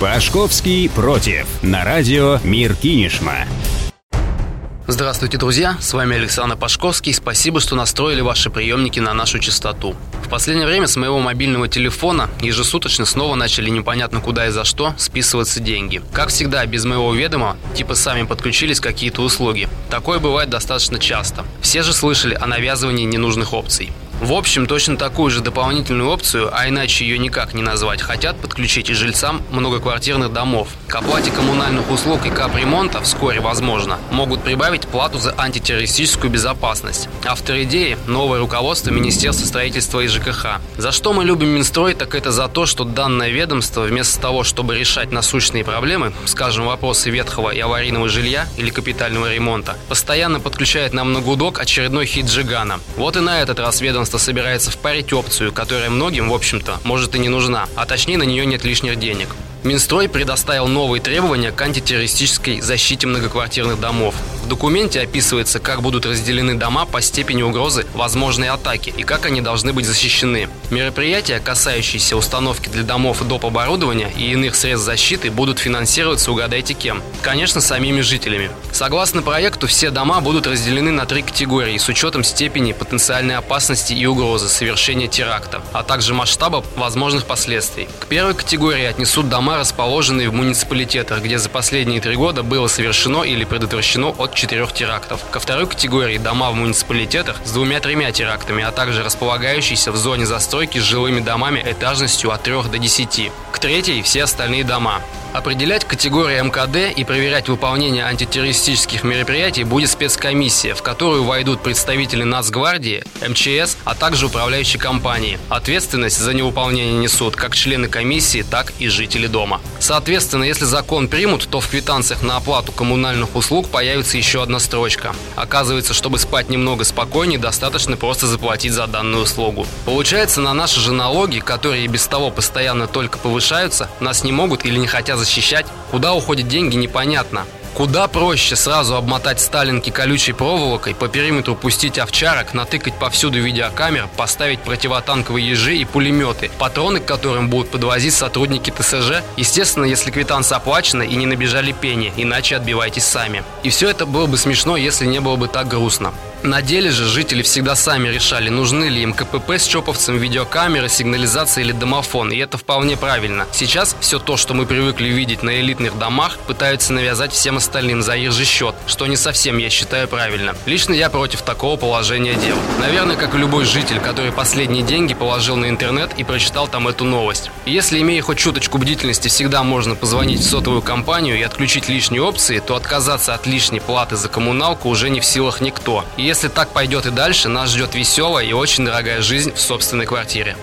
Пашковский против. На радио Мир Кинешма. Здравствуйте, друзья! С вами Александр Пашковский. Спасибо, что настроили ваши приемники на нашу частоту. В последнее время с моего мобильного телефона ежесуточно снова начали непонятно куда и за что списываться деньги. Как всегда, без моего ведома, типа сами подключились какие-то услуги. Такое бывает достаточно часто. Все же слышали о навязывании ненужных опций. В общем, точно такую же дополнительную опцию, а иначе ее никак не назвать, хотят подключить и жильцам многоквартирных домов. К оплате коммунальных услуг и капремонта вскоре, возможно, могут прибавить плату за антитеррористическую безопасность. Автор идеи – новое руководство Министерства строительства и ЖКХ. За что мы любим Минстрой, так это за то, что данное ведомство, вместо того, чтобы решать насущные проблемы, скажем, вопросы ветхого и аварийного жилья или капитального ремонта, постоянно подключает нам на гудок очередной хит Джигана. Вот и на этот раз ведомство собирается впарить опцию, которая многим, в общем-то, может и не нужна, а точнее на нее нет лишних денег. Минстрой предоставил новые требования к антитеррористической защите многоквартирных домов. В документе описывается, как будут разделены дома по степени угрозы возможной атаки и как они должны быть защищены. Мероприятия, касающиеся установки для домов доп. Оборудования и иных средств защиты, будут финансироваться, угадайте кем? Конечно, самими жителями. Согласно проекту, все дома будут разделены на 3 категории с учетом степени потенциальной опасности и угрозы совершения теракта, а также масштаба возможных последствий. К первой категории отнесут дома, расположенные в муниципалитетах, где за последние 3 года было совершено или предотвращено от 4 терактов. Ко второй категории дома в муниципалитетах с 2-3 терактами, а также располагающиеся в зоне застройки с жилыми домами этажностью от 3 до 10. К третьей все остальные дома. Определять категории МКД и проверять выполнение антитеррористических мероприятий будет спецкомиссия, в которую войдут представители Нацгвардии, МЧС, а также управляющие компании. Ответственность за невыполнение несут как члены комиссии, так и жители дома. Соответственно, если закон примут, то в квитанциях на оплату коммунальных услуг появится еще одна строчка. Оказывается, чтобы спать немного спокойнее, достаточно просто заплатить за данную услугу. Получается, на наши же налоги, которые и без того постоянно только повышаются, нас не могут или не хотят защищать, куда уходят деньги, непонятно. Куда проще сразу обмотать сталинки колючей проволокой, по периметру пустить овчарок, натыкать повсюду видеокамер, поставить противотанковые ежи и пулеметы, патроны к которым будут подвозить сотрудники ТСЖ, естественно, если квитанция оплачена и не набежали пени, иначе отбивайтесь сами. И все это было бы смешно, если не было бы так грустно. На деле же жители всегда сами решали, нужны ли им КПП с чоповцем, видеокамеры, сигнализация или домофон, и это вполне правильно. Сейчас все то, что мы привыкли видеть на элитных домах, пытаются навязать всем остальным за их же счет, что не совсем, я считаю, правильно. Лично я против такого положения дел. Наверное, как и любой житель, который последние деньги положил на интернет и прочитал там эту новость. Если, имея хоть чуточку бдительности, всегда можно позвонить в сотовую компанию и отключить лишние опции, то отказаться от лишней платы за коммуналку уже не в силах никто. И если так пойдет и дальше, нас ждет веселая и очень дорогая жизнь в собственной квартире.